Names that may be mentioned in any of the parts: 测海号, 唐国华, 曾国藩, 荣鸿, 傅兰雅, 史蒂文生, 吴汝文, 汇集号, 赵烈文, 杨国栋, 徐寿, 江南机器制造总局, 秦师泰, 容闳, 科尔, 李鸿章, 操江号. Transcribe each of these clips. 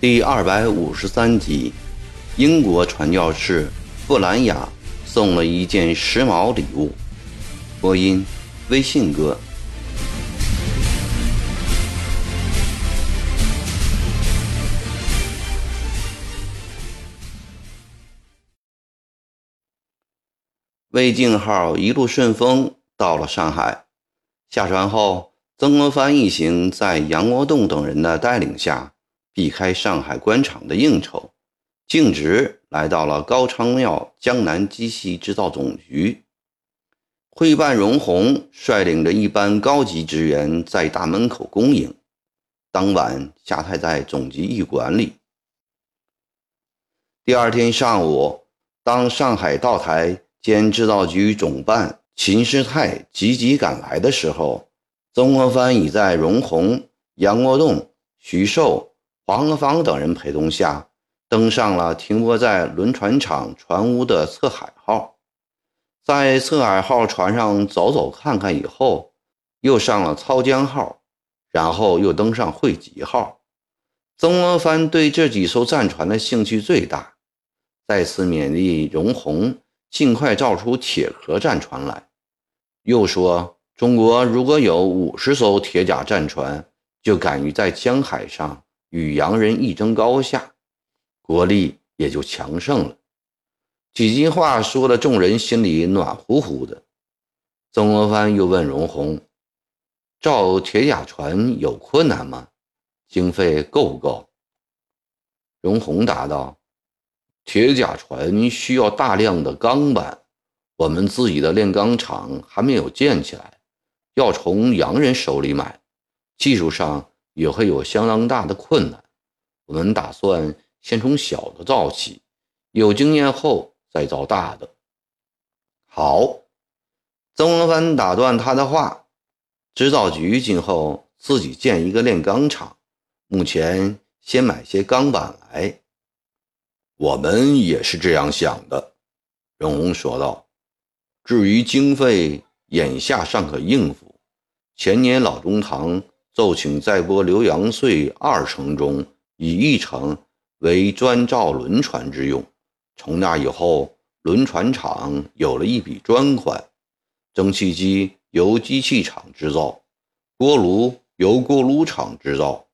第253集，英国传教士布兰雅送了一件时髦礼物。播音：微信哥。魏晋号一路顺风到了上海，下船后，曾国藩一行在杨国栋等人的带领下，避开上海官场的应酬，径直来到了高昌庙江南机器制造总局。会办荣鸿率领着一班高级职员在大门口恭迎，当晚下榻在总局驿馆里。第二天上午，当上海道台兼制造局总办秦师泰急急赶来的时候，曾国藩已在荣鸿、杨国栋、徐寿、黄河坊等人陪同下，登上了停泊在轮船厂船坞的测海号。在测海号船上走走看看以后，又上了操江号，然后又登上汇集号。曾国藩对这几艘战船的兴趣最大，再次勉励荣鸿尽快造出铁壳战船来，又说中国如果有50艘铁甲战船，就敢于在江海上与洋人一争高下，国力也就强盛了。几句话说的众人心里暖乎乎的。曾国藩又问荣鸿，造铁甲船有困难吗？经费够不够？荣鸿答道，铁甲船需要大量的钢板，我们自己的炼钢厂还没有建起来，要从洋人手里买，技术上也会有相当大的困难，我们打算先从小的造起，有经验后再造大的。好，曾国藩打断他的话，制造局今后自己建一个炼钢厂，目前先买些钢板来。我们也是这样想的，荣鸿说道。至于经费，眼下尚可应付。前年老中堂奏请再拨浏阳税2成中以1成为专造轮船之用，从那以后，轮船厂有了一笔专款，蒸汽机由机器厂制造，锅炉由锅炉厂制造。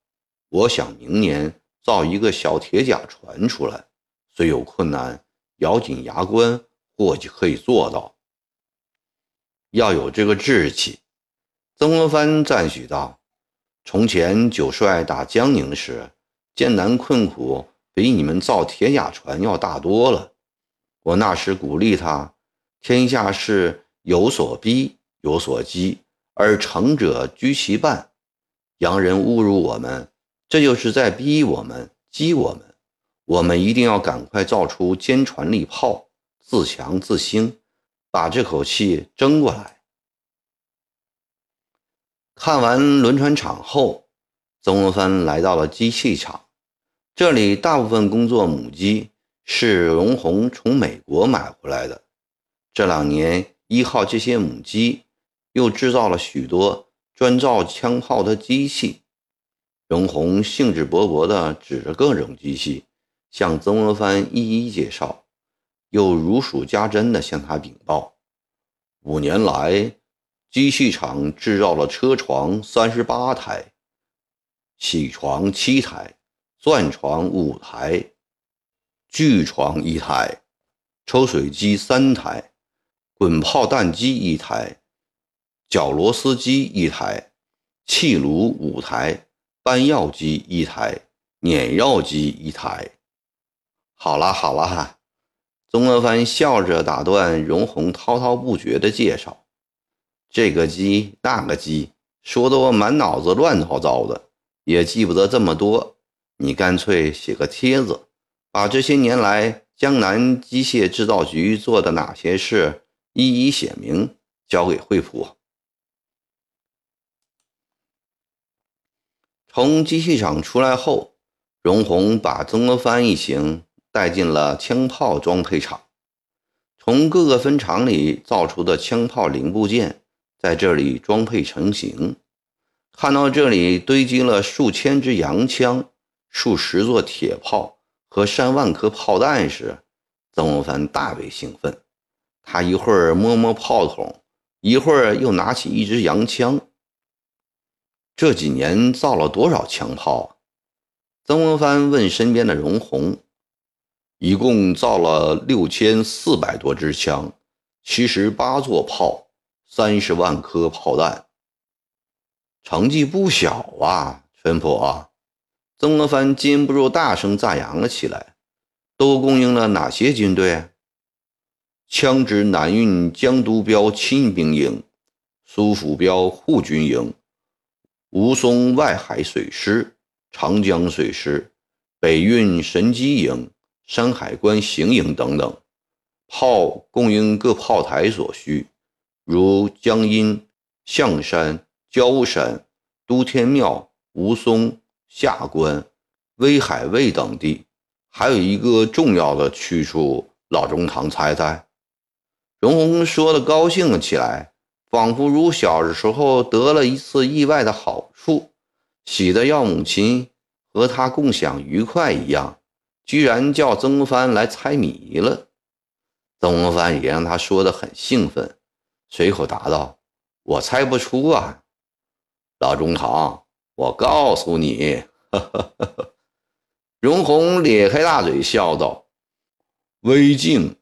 我想明年造一个小铁甲船出来，虽有困难，咬紧牙关或许可以做到。要有这个志气，曾国藩赞许道。从前九帅打江宁时，艰难困苦比你们造铁甲船要大多了。我那时鼓励他，天下事有所逼，有所激，而成者居其半。洋人侮辱我们，这就是在逼我们，激我们。我们一定要赶快造出坚船利炮，自强自兴，把这口气争过来。看完轮船厂后，曾国藩来到了机器厂，这里大部分工作母机是荣鸿从美国买回来的。这2年依靠这些母机，又制造了许多专造枪炮的机器。荣鸿兴致勃勃地指着各种机器，向曾国藩一一介绍，又如数家珍地向他禀报，5年来机器厂制造了车床38台，铣床7台，钻床5台，锯床1台，抽水机3台，滚炮弹机1台，绞螺丝机1台，气炉5台，搬药机1台，碾药机1台。好啦好啦，曾国藩笑着打断荣鸿滔滔不绝的介绍。这个鸡那个鸡，说得我满脑子乱糟糟的，也记不得这么多。你干脆写个帖子，把这些年来江南机械制造局做的哪些事一一写明，交给惠普。从机器厂出来后，荣鸿把曾国藩一行带进了枪炮装配厂。从各个分厂里造出的枪炮零部件在这里装配成型。看到这里堆积了数千支洋枪、数十座铁炮和3万颗炮弹时，曾国藩大为兴奋。他一会儿摸摸炮筒，一会儿又拿起一支洋枪。这几年造了多少枪炮啊？曾国藩问身边的荣宏。一共造了6400多支枪，78座炮，30万颗炮弹。成绩不小啊，淳朴啊！曾国藩禁不住大声赞扬了起来。都供应了哪些军队？枪支南运江都标亲兵营、苏府标护军营、吴淞外海水师、长江水师、北运神机营、山海关行营等等。炮供应各炮台所需，如江阴、象山、焦山、都天庙、吴淞、下关、威海卫等地。还有一个重要的去处，老中堂猜猜。荣宏说得高兴了起来，仿佛如小时候得了一次意外的好处，喜得要母亲和他共享愉快一样，居然叫曾国藩来猜谜了。曾国藩也让他说得很兴奋，随口答道：“我猜不出啊。”老中堂，我告诉你，呵呵呵。荣宏咧开大嘴笑道：“威靖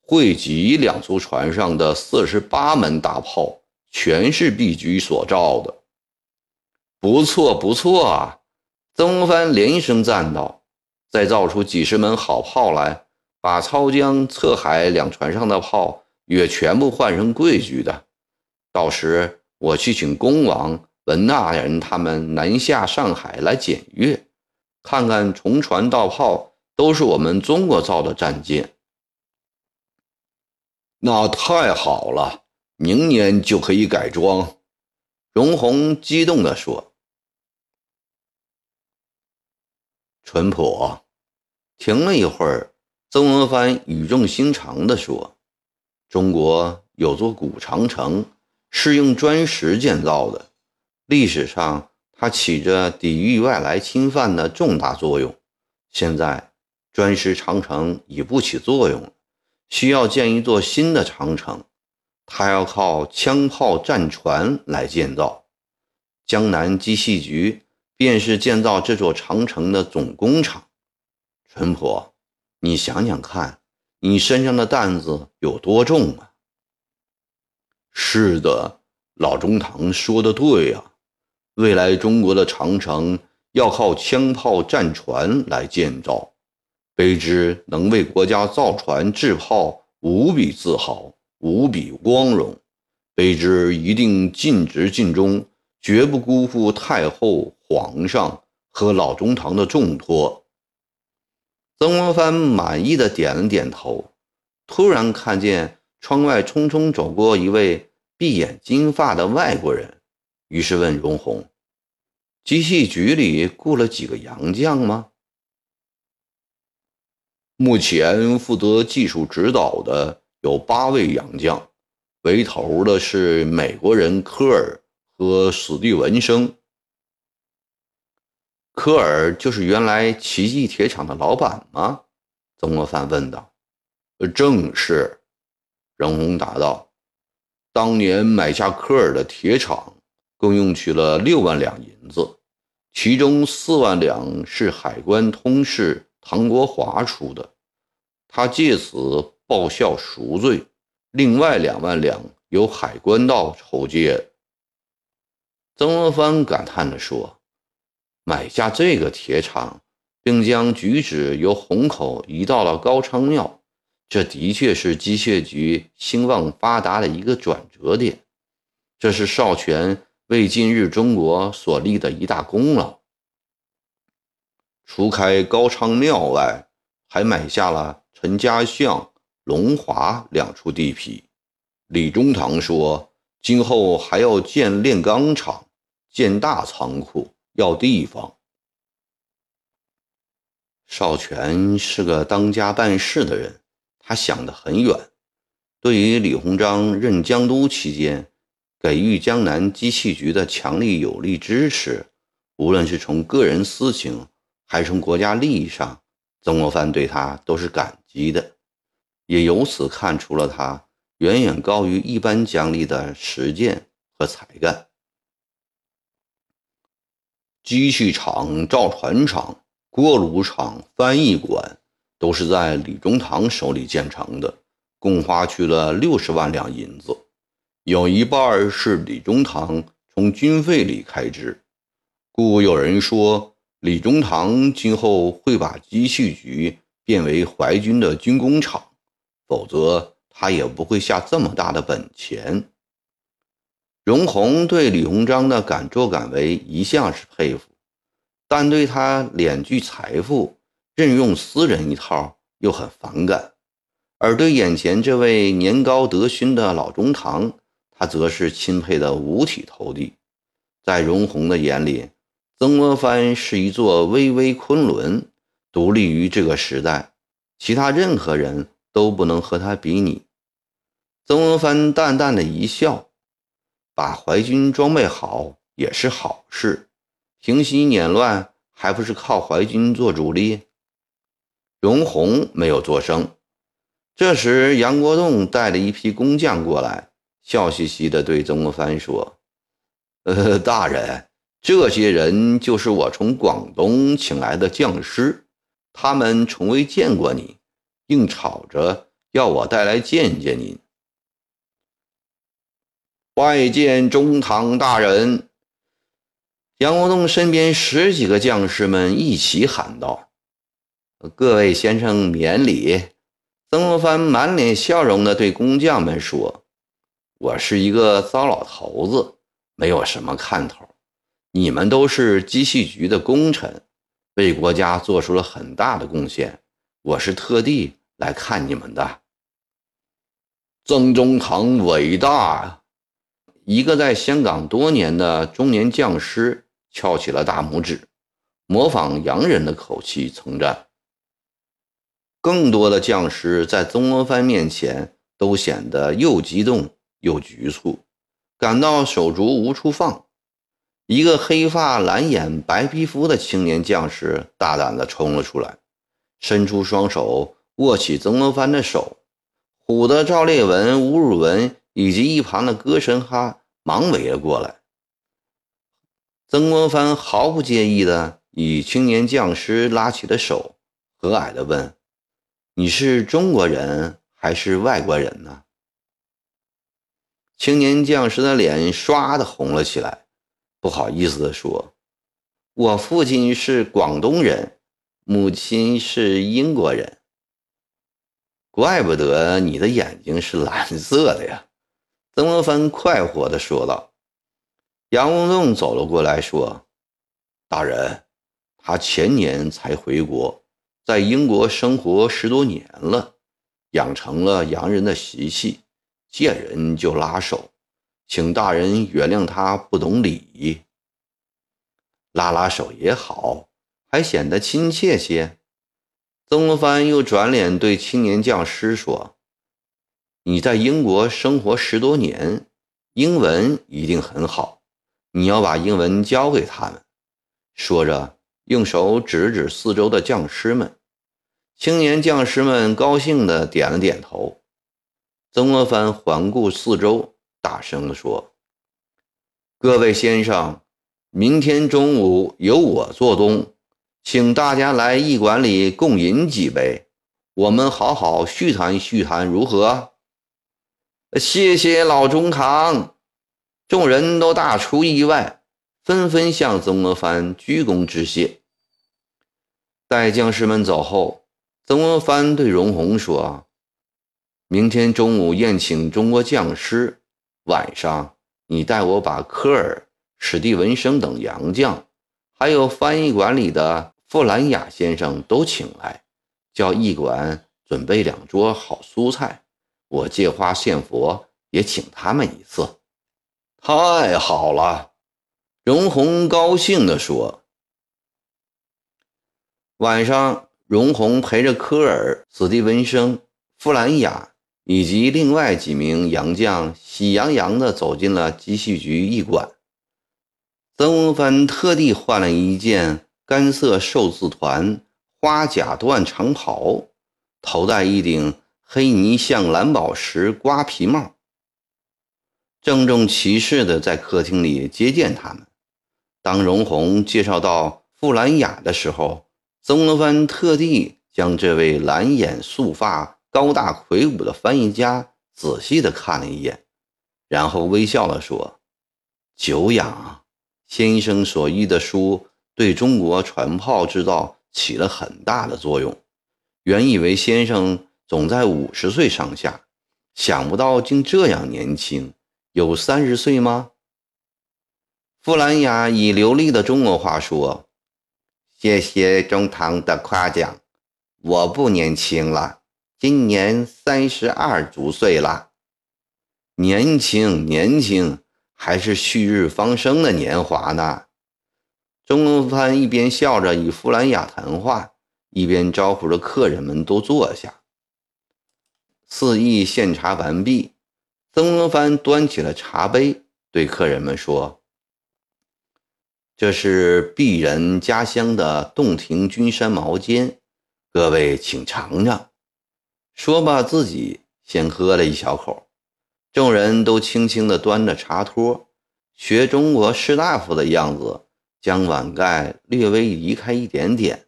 汇集两艘船上的48门大炮，全是毕居所造的。”不错不错啊！曾国藩连声赞道。再造出几十门好炮来，把操江、侧海两船上的炮也全部换成贵居的。到时我去请恭王、文大人他们南下上海来检阅，看看从船到炮都是我们中国造的战舰。那太好了，明年就可以改装。荣宏激动地说。淳朴停了一会儿，曾国藩语重心长地说：“中国有座古长城是用砖石建造的，历史上它起着抵御外来侵犯的重大作用。现在砖石长城已不起作用了，需要建一座新的长城，它要靠枪炮战船来建造。江南机械局便是建造这座长城的总工厂。淳朴，你想想看，你身上的担子有多重啊？”“是的，老中堂说的对啊。未来中国的长城要靠枪炮战船来建造，卑职能为国家造船制炮无比自豪，无比光荣。卑职一定尽职尽忠，绝不辜负太后、皇上和老中堂的重托。”曾国藩满意的点了点头。突然看见窗外匆匆走过一位闭眼金发的外国人，于是问荣宏：“机械局里雇了几个洋将吗？”“目前负责技术指导的有8位洋将，为头的是美国人科尔和史蒂文生。科尔就是原来奇迹铁厂的老板吗？”曾国藩问道。“正是。”荣宏答道。“当年买下科尔的铁厂，共用去了6万两银子，其中4万两是海关通事唐国华出的，他借此报效赎罪，另外2万两由海关道筹借。”曾国藩感叹地说：“买下这个铁厂，并将局址由虹口移到了高昌庙，这的确是机械局兴旺发达的一个转折点，这是少权为今日中国所立的一大功劳。除开高昌庙外，还买下了陈家巷、龙华2处地皮。李中堂说，今后还要建炼钢厂，建大仓库，要地方。少权是个当家办事的人，他想得很远。对于李鸿章任江都期间给予江南机器局的强力有力支持，无论是从个人私情还是从国家利益上，曾国藩对他都是感激的，也由此看出了他远远高于一般将吏的实践和才干。机器厂、造船厂、锅炉厂、翻译馆都是在李中堂手里建成的，共花去了60万两银子，有一半是李中堂从军费里开支，故有人说李中堂今后会把机器局变为淮军的军工厂，否则他也不会下这么大的本钱。容闳对李鸿章的敢作敢为一向是佩服，但对他敛聚财富、任用私人一套又很反感。而对眼前这位年高德勋的老中堂，他则是钦佩得五体投地。在容闳的眼里，曾国藩是一座巍巍昆仑，独立于这个时代，其他任何人都不能和他比拟。曾国藩淡淡的一笑，把淮军装备好也是好事，平息捻乱还不是靠淮军做主力？容闳没有作声。这时杨国栋带了一批工匠过来，笑嘻嘻地对曾国藩说，大人，这些人就是我从广东请来的匠师，他们从未见过你，硬吵着要我带来见见您。拜见中堂大人。杨国栋身边10几个将士们一起喊道，各位先生免礼。曾国藩满脸笑容地对工匠们说，我是一个糟老头子，没有什么看头，你们都是机器局的功臣，为国家做出了很大的贡献，我是特地来看你们的。曾中堂伟大！一个在香港多年的中年匠师翘起了大拇指，模仿洋人的口气称赞。更多的将士在曾国藩面前都显得又激动又局促，感到手足无处放。一个黑发蓝眼白皮肤的青年将士大胆地冲了出来，伸出双手握起曾国藩的手，唬得赵烈文、吴汝文以及一旁的戈神哈忙围了过来。曾国藩毫不介意地以青年将士拉起的手和蔼地问，你是中国人还是外国人呢？青年将士的脸唰地红了起来，不好意思地说，我父亲是广东人，母亲是英国人。怪不得你的眼睛是蓝色的呀，曾国藩快活地说道。杨国栋走了过来说，大人，他前年才回国，在英国生活10多年了，养成了洋人的习气，见人就拉手，请大人原谅他不懂礼仪。拉拉手也好，还显得亲切些。曾国藩又转脸对青年匠师说，你在英国生活10多年，英文一定很好，你要把英文教给他们。说着用手指指四周的匠师们，青年匠师们高兴地点了点头。曾国藩环顾四周，大声地说，各位先生，明天中午由我做东，请大家来驿馆里共饮几杯，我们好好叙谈叙谈如何？谢谢老中堂。众人都大出意外，纷纷向曾国藩鞠躬致谢。待将士们走后，曾国藩对容闳说，明天中午宴请中国匠师，晚上你带我把科尔、史蒂文生等洋匠，还有翻译馆里的傅兰雅先生都请来，叫驿馆准备2桌好蔬菜，我借花献佛也请他们一次。太好了！容闳高兴地说。晚上，容闳陪着科尔、史蒂文生、弗兰雅以及另外几名洋将喜洋洋地走进了集戏局驿馆。曾国藩特地换了一件干色寿字团花甲缎长袍，头戴一顶黑泥像蓝宝石瓜皮帽，郑重其事地在客厅里接见他们。当荣宏介绍到傅兰雅的时候，曾国藩特地将这位蓝眼素发高大魁梧的翻译家仔细地看了一眼，然后微笑地说：“久仰，先生所译的书对中国船炮制造起了很大的作用。原以为先生总在50岁上下，想不到竟这样年轻，有30岁吗？”傅兰雅以流利的中国话说：“谢谢中堂的夸奖，我不年轻了，今年32足岁了。”“年轻，年轻，还是旭日方升的年华呢。”钟国藩一边笑着与傅兰雅谈话，一边招呼着客人们都坐下。四议献茶完毕，曾国藩端起了茶杯，对客人们说：“这是鄙人家乡的洞庭君山毛尖，各位请尝尝。”说罢自己先喝了一小口，众人都轻轻地端着茶托，学中国士大夫的样子，将碗盖略微移开一点点，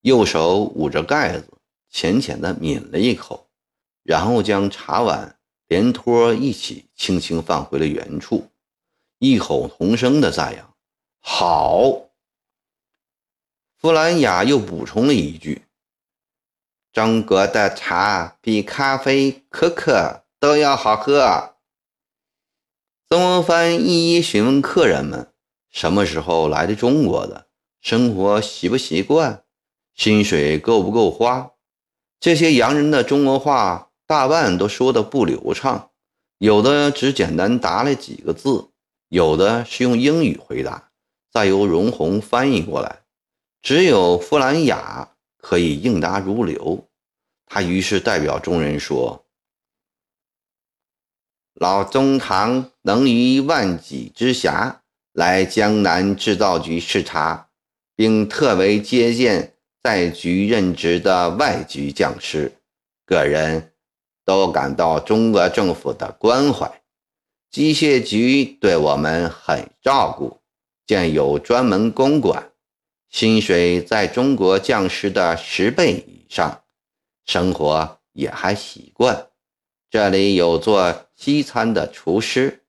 右手捂着盖子，浅浅地抿了一口，然后将茶碗连托一起轻轻放回了原处，异口同声地赞扬：“好！”弗兰雅又补充了一句：“中国的茶比咖啡、可可都要好喝。”曾国藩一一询问客人们什么时候来的中国的，生活习不习惯，薪水够不够花。这些洋人的中国话大半都说得不流畅，有的只简单答了几个字，有的是用英语回答，再由荣宏翻译过来。只有傅兰雅可以应答如流，他于是代表众人说：“老中堂能于万几之暇来江南制造局视察，并特为接见在局任职的外局将士，个人都感到中国政府的关怀。机械局对我们很照顾，建有专门公馆，薪水在中国将士的10倍以上，生活也还习惯。这里有做西餐的厨师，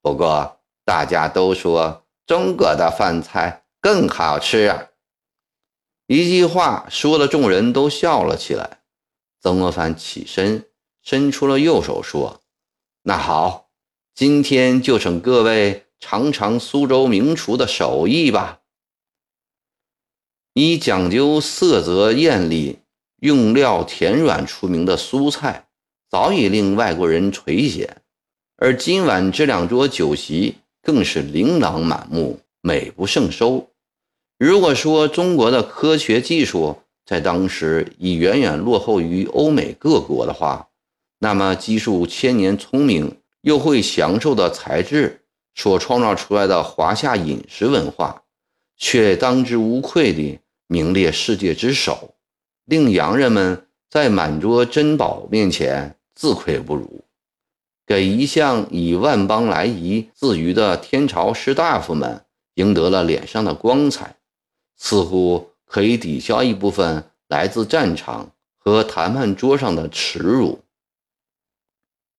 不过大家都说中国的饭菜更好吃啊。”一句话说的众人都笑了起来。曾国藩起身，伸出了右手说：“那好，今天就请各位尝尝苏州名厨的手艺吧。”以讲究色泽艳丽、用料甜软出名的苏菜，早已令外国人垂涎，而今晚这2桌酒席更是琳琅满目，美不胜收。如果说中国的科学技术在当时已远远落后于欧美各国的话，那么积数千年聪明又会享受的才智所创造出来的华夏饮食文化，却当之无愧地名列世界之首，令洋人们在满桌珍宝面前自愧不如。给一向以万邦来仪自娱的天朝士大夫们赢得了脸上的光彩，似乎可以抵消一部分来自战场和谈判桌上的耻辱。